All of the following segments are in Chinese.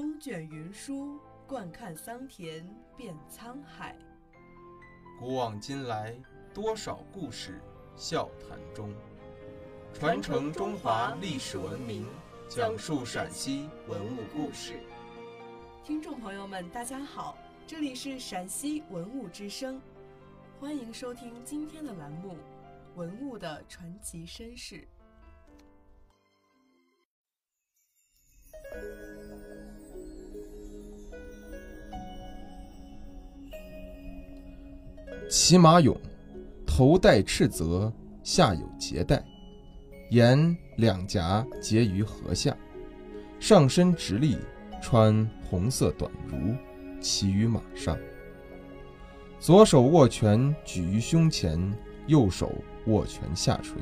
风卷云舒，惯看桑田变沧海。古往今来，多少故事笑谈中。传承中华历史文明，讲述陕西文物故事。听众朋友们，大家好，这里是陕西文物之声，欢迎收听今天的栏目《文物的传奇身世》。骑马俑，头戴赤泽，下有结带，沿两颊结于颌下，上身直立，穿红色短襦，骑于马上，左手握拳举于胸前，右手握拳下垂，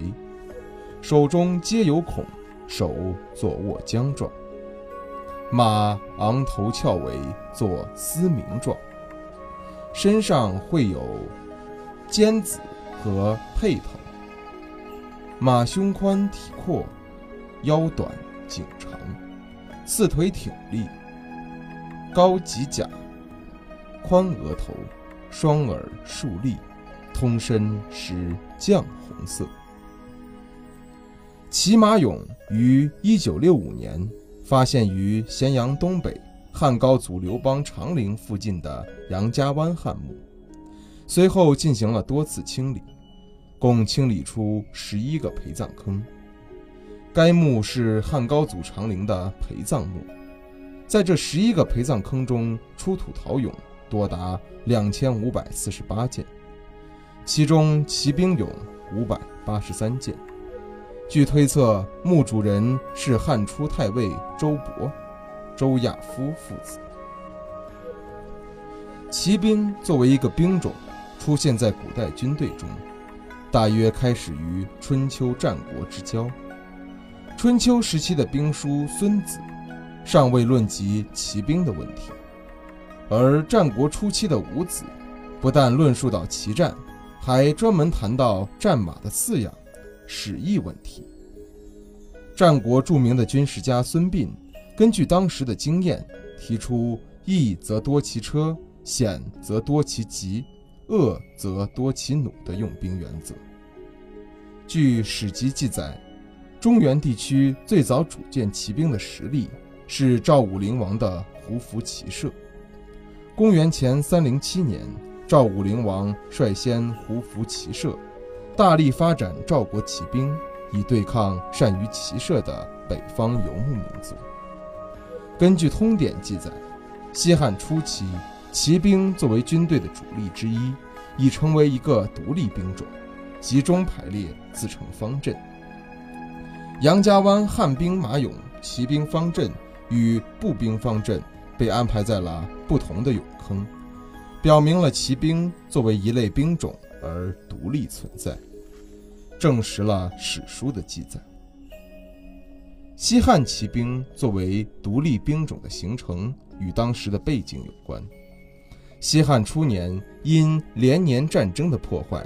手中皆有孔，手左握缰状，马昂头翘尾，作嘶鸣状，身上会有尖子和辔头。马胸宽体阔，腰短颈长，四腿挺立，高及甲，宽额头，双耳竖立，通身是绛红色。骑马俑于1965年发现于咸阳东北汉高祖刘邦长陵附近的杨家湾汉墓，随后进行了多次清理，共清理出11个陪葬坑。该墓是汉高祖长陵的陪葬墓，在这11个陪葬坑中，出土陶俑多达2548件，其中骑兵俑583件。据推测，墓主人是汉初太尉周勃、周亚夫父子。骑兵作为一个兵种，出现在古代军队中，大约开始于春秋战国之交。春秋时期的兵书《孙子》尚未论及骑兵的问题，而战国初期的伍子不但论述到骑战，还专门谈到战马的饲养、使役问题。战国著名的军事家孙膑根据当时的经验，提出易则多骑车，险则多骑疾，恶则多骑弩的用兵原则。据史籍记载，中原地区最早组建骑兵的实力是赵武灵王的胡服骑射。公元前307年，赵武灵王率先胡服骑射，大力发展赵国骑兵，以对抗善于骑射的北方游牧民族。根据通典记载，西汉初期，骑兵作为军队的主力之一，已成为一个独立兵种，集中排列，自成方阵。杨家湾汉兵马俑骑兵方阵与步兵方阵被安排在了不同的俑坑，表明了骑兵作为一类兵种而独立存在，证实了史书的记载。西汉骑兵作为独立兵种的形成与当时的背景有关。西汉初年，因连年战争的破坏，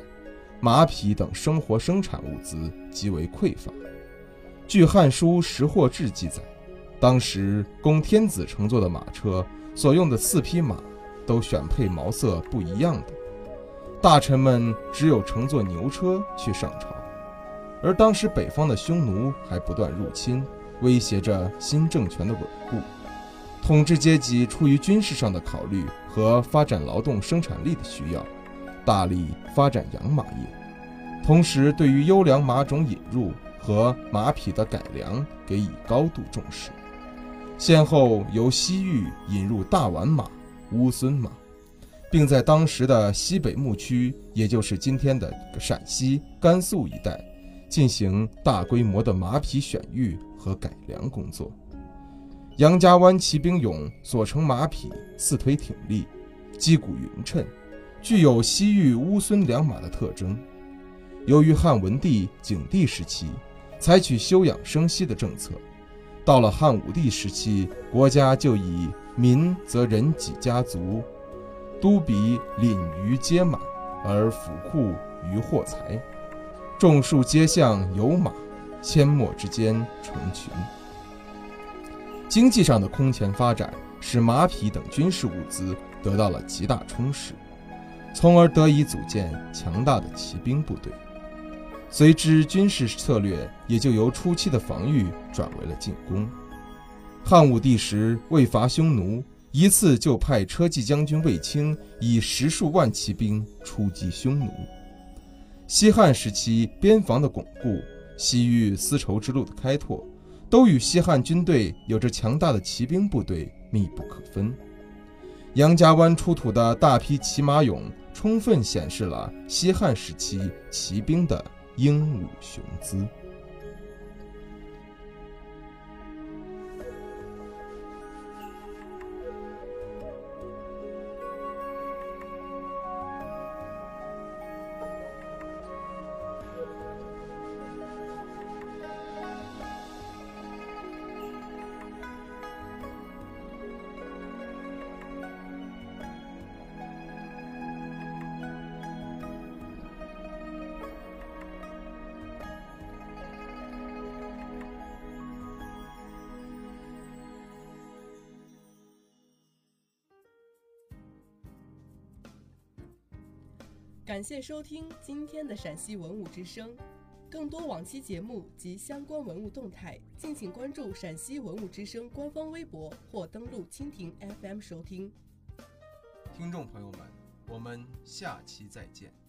马匹等生活生产物资极为匮乏。据《汉书·识货志》记载，当时供天子乘坐的马车所用的4匹马都选配毛色不一样的，大臣们只有乘坐牛车去上朝，而当时北方的匈奴还不断入侵，威胁着新政权的稳固。统治阶级出于军事上的考虑和发展劳动生产力的需要，大力发展养马业，同时对于优良马种引入和马匹的改良给予高度重视，先后由西域引入大宛马、乌孙马，并在当时的西北牧区，也就是今天的陕西、甘肃一带，进行大规模的马匹选育和改良工作。杨家湾骑兵俑所乘马匹四腿挺立，击鼓匀称，具有西域乌孙良马的特征。由于汉文帝、景帝时期采取休养生息的政策，到了汉武帝时期，国家就以民则人己家族，都比廪余皆满，而府库余获财，众庶皆向有马，阡陌之间成群。经济上的空前发展使马匹等军事物资得到了极大充实，从而得以组建强大的骑兵部队。随之，军事策略也就由初期的防御转为了进攻。汉武帝时为伐匈奴，一次就派车骑将军卫青以十数万骑兵出击匈奴。西汉时期边防的巩固，西域丝绸之路的开拓，都与西汉军队有着强大的骑兵部队密不可分。杨家湾出土的大批骑马俑充分显示了西汉时期骑兵的英武雄姿。感谢收听今天的陕西文物之声，更多往期节目及相关文物动态，敬请关注陕西文物之声官方微博或登录蜻蜓 FM 收听。听众朋友们，我们下期再见。